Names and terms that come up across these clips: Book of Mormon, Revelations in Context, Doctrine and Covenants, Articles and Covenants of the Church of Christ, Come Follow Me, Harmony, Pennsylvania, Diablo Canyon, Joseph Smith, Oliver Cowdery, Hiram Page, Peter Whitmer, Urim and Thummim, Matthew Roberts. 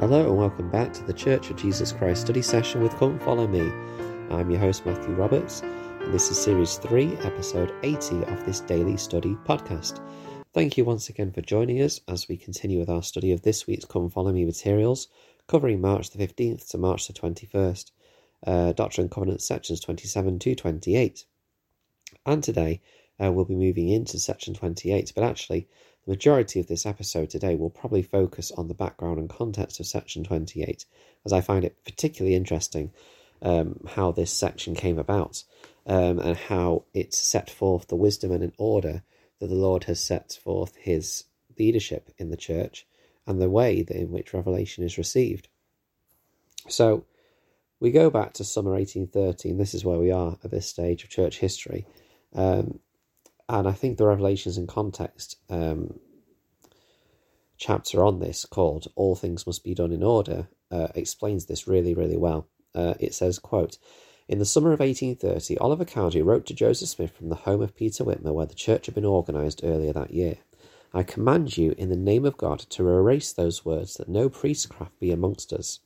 Hello and welcome back to the Church of Jesus Christ study session with Come Follow Me. I'm your host Matthew Roberts, and this is Series 3, Episode 80 of this daily study podcast. Thank you once again for joining us as we continue with our study of this week's Come Follow Me materials, covering March the 15th to March the 21st, Doctrine and Covenants sections 27 to 28. And today we'll be moving into section 28, but actually the majority of this episode today will probably focus on the background and context of section 28, as I find it particularly interesting how this section came about and how it set forth the wisdom and an order that the Lord has set forth his leadership in the church and the way that in which revelation is received. So we go back to summer 1813. This is where we are at this stage of church history. And I think the Revelations in Context chapter on this, called All Things Must Be Done in Order, explains this really, really well. It says, quote, "In the summer of 1830, Oliver Cowdery wrote to Joseph Smith from the home of Peter Whitmer, where the church had been organised earlier that year. I command you, in the name of God, to erase those words, that no priestcraft be amongst us."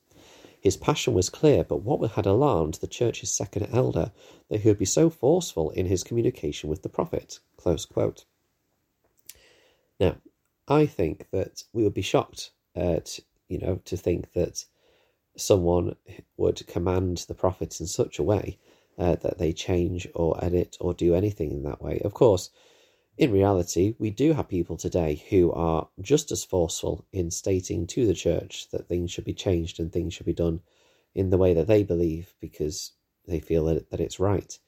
His passion was clear, but what had alarmed the church's second elder, that he would be so forceful in his communication with the prophet. Close quote. Now, I think that we would be shocked, to think that someone would command the prophets in such a way that they change or edit or do anything in that way. Of course, in reality, we do have people today who are just as forceful in stating to the church that things should be changed and things should be done in the way that they believe because they feel that it's right.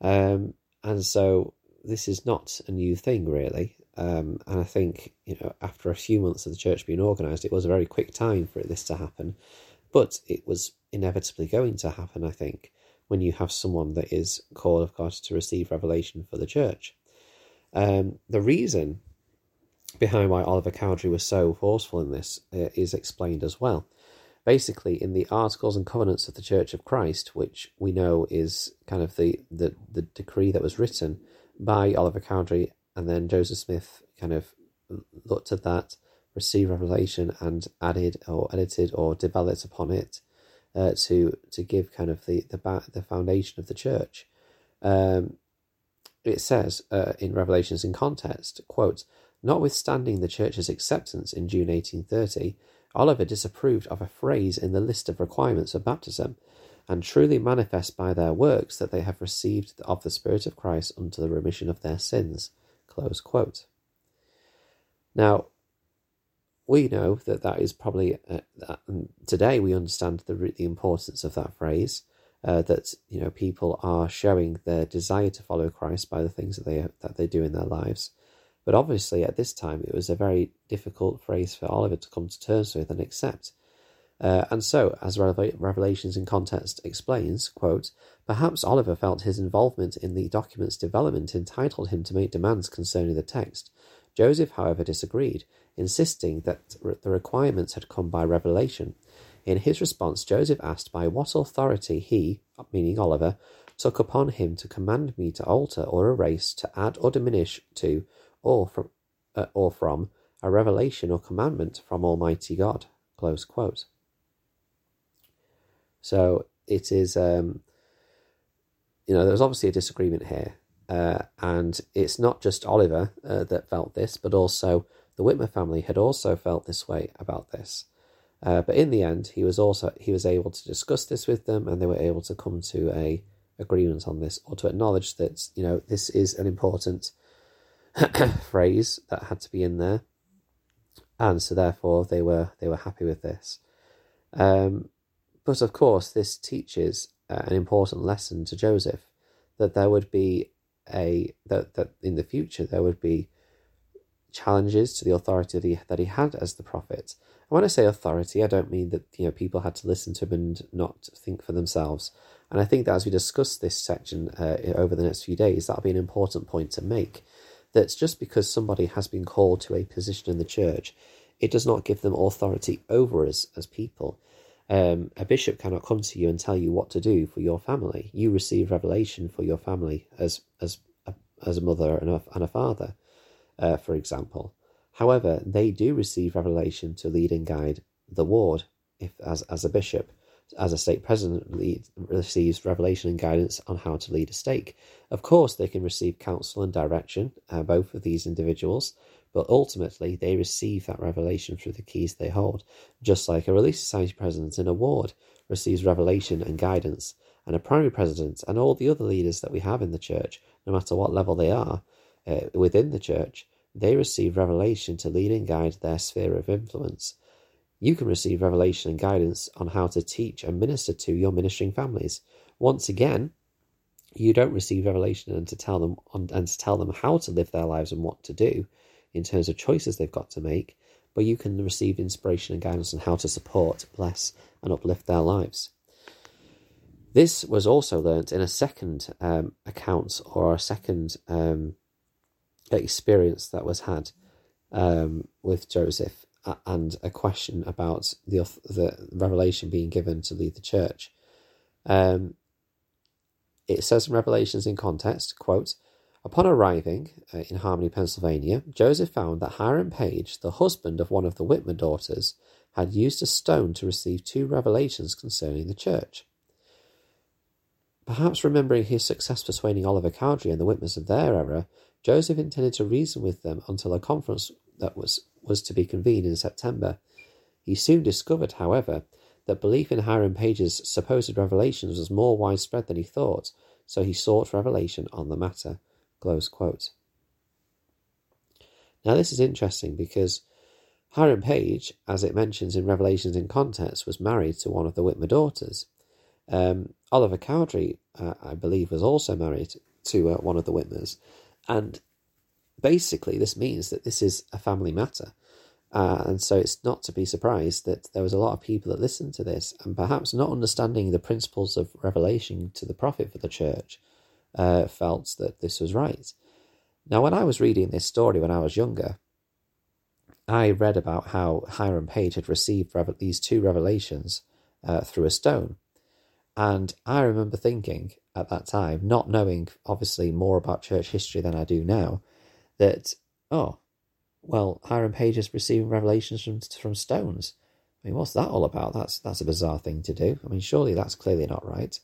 And so this is not a new thing, really. And I think, after a few months of the church being organised, it was a very quick time for this to happen. But it was inevitably going to happen, I think, when you have someone that is called of God to receive revelation for the church. The reason behind why Oliver Cowdery was so forceful in this is explained as well. Basically, in the Articles and Covenants of the Church of Christ, which we know is kind of the decree that was written by Oliver Cowdery, and then Joseph Smith kind of looked at that, received revelation, and added or edited or developed upon it to give kind of the foundation of the church. It says in Revelations in Context, quote, "Notwithstanding the church's acceptance in June 1830, Oliver disapproved of a phrase in the list of requirements for baptism, and truly manifest by their works that they have received of the Spirit of Christ unto the remission of their sins." Close quote. Now, we know that is probably, today we understand the importance of that phrase. That people are showing their desire to follow Christ by the things that they do in their lives, but obviously at this time it was a very difficult phrase for Oliver to come to terms with and accept. And so, as Revelations in Context explains, quote, "Perhaps Oliver felt his involvement in the document's development entitled him to make demands concerning the text. Joseph, however, disagreed, insisting that the requirements had come by revelation. In his response, Joseph asked by what authority he," meaning Oliver, "took upon him to command me to alter or erase, to add or diminish to, or from a revelation or commandment from Almighty God." Close quote. So it is, there's obviously a disagreement here. And it's not just Oliver that felt this, but also the Whitmer family had also felt this way about this. But in the end, he was able to discuss this with them, and they were able to come to an agreement on this, or to acknowledge that this is an important phrase that had to be in there, and so therefore they were happy with this. But of course, this teaches an important lesson to Joseph, that there would be that in the future there would be challenges to the authority that he had as the prophet. And when I say authority, I don't mean that people had to listen to him and not think for themselves. And I think that as we discuss this section over the next few days, that'll be an important point to make. That just because somebody has been called to a position in the church, it does not give them authority over us as people. A bishop cannot come to you and tell you what to do for your family. You receive revelation for your family as a mother and a father, for example. However, they do receive revelation to lead and guide the ward as a bishop, as a stake president receives revelation and guidance on how to lead a stake. Of course, they can receive counsel and direction, both of these individuals, but ultimately they receive that revelation through the keys they hold, just like a Relief Society president in a ward receives revelation and guidance, and a primary president and all the other leaders that we have in the church, no matter what level they are within the church, they receive revelation to lead and guide their sphere of influence. You can receive revelation and guidance on how to teach and minister to your ministering families. Once again, you don't receive revelation and to tell them how to live their lives and what to do in terms of choices they've got to make, but you can receive inspiration and guidance on how to support, bless, and uplift their lives. This was also learnt in a second account or a second experience that was had with Joseph, and a question about the revelation being given to lead the church. It says in Revelations in Context, quote, "Upon arriving in Harmony, Pennsylvania, Joseph found that Hiram Page, the husband of one of the Whitmer daughters, had used a stone to receive 2 revelations concerning the church. Perhaps remembering his success persuading Oliver Cowdery and the Whitmers of their error, Joseph intended to reason with them until a conference that was to be convened in September. He soon discovered, however, that belief in Hiram Page's supposed revelations was more widespread than he thought, so he sought revelation on the matter." Close quote. Now this is interesting because Hiram Page, as it mentions in Revelations in Context, was married to one of the Whitmer daughters. Oliver Cowdery, I believe, was also married to one of the Whitmers, and basically, this means that this is a family matter. And so it's not to be surprised that there was a lot of people that listened to this and perhaps not understanding the principles of revelation to the prophet for the church felt that this was right. Now, when I was reading this story when I was younger, I read about how Hiram Page had received these 2 revelations through a stone. And I remember thinking at that time, not knowing obviously more about church history than I do now, that, oh, well, Hiram Page is receiving revelations from stones. I mean, what's that all about? That's a bizarre thing to do. I mean, surely that's clearly not right.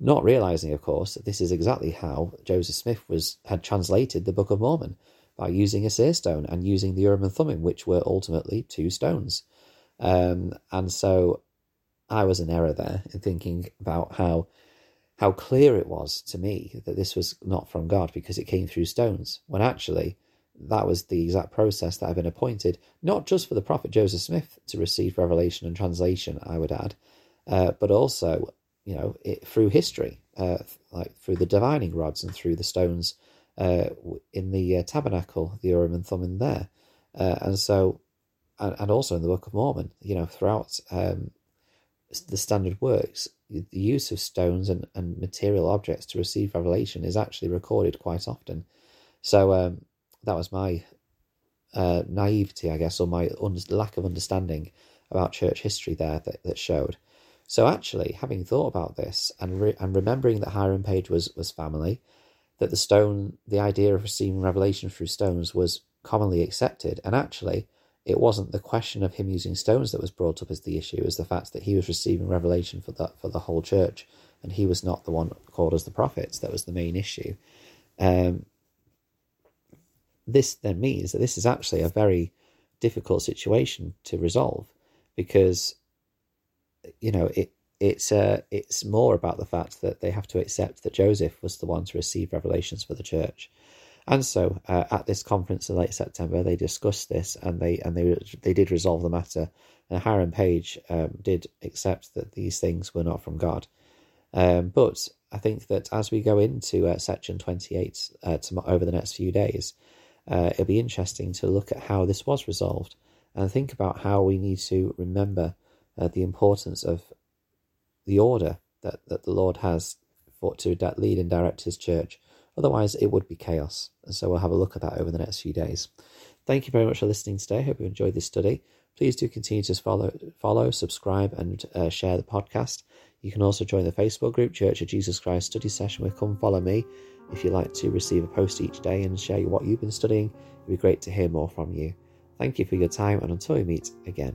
Not realizing, of course, that this is exactly how Joseph Smith had translated the Book of Mormon, by using a seer stone and using the Urim and Thummim, which were ultimately 2 stones. And so I was in error there in thinking about how clear it was to me that this was not from God because it came through stones, when actually that was the exact process that had been appointed, not just for the prophet Joseph Smith to receive revelation and translation, I would add, but also, you know, through history, like through the divining rods and through the stones in the tabernacle, the Urim and Thummim there. And so, and also in the Book of Mormon, you know, throughout the standard works, the use of stones and material objects to receive revelation is actually recorded quite often. So that was my naivety, I guess, or my lack of understanding about church history there that showed. So actually, having thought about this and remembering that Hiram Page was family, that the idea of receiving revelation through stones was commonly accepted, and actually it wasn't the question of him using stones that was brought up as the issue, as the fact that he was receiving revelation for the whole church, and he was not the one called as the prophet. That was the main issue. This then means that this is actually a very difficult situation to resolve, because, you know, it's more about the fact that they have to accept that Joseph was the one to receive revelations for the church. And so at this conference in late September, they discussed this and they did resolve the matter. And Hiram Page did accept that these things were not from God. But I think that as we go into section 28 over the next few days, it'll be interesting to look at how this was resolved and think about how we need to remember the importance of the order that the Lord has to lead and direct his church. Otherwise, it would be chaos. And so we'll have a look at that over the next few days. Thank you very much for listening today. I hope you enjoyed this study. Please do continue to follow, subscribe, and share the podcast. You can also join the Facebook group, Church of Jesus Christ Study Session with Come Follow Me, if you'd like to receive a post each day and share what you've been studying. It would be great to hear more from you. Thank you for your time, and until we meet again.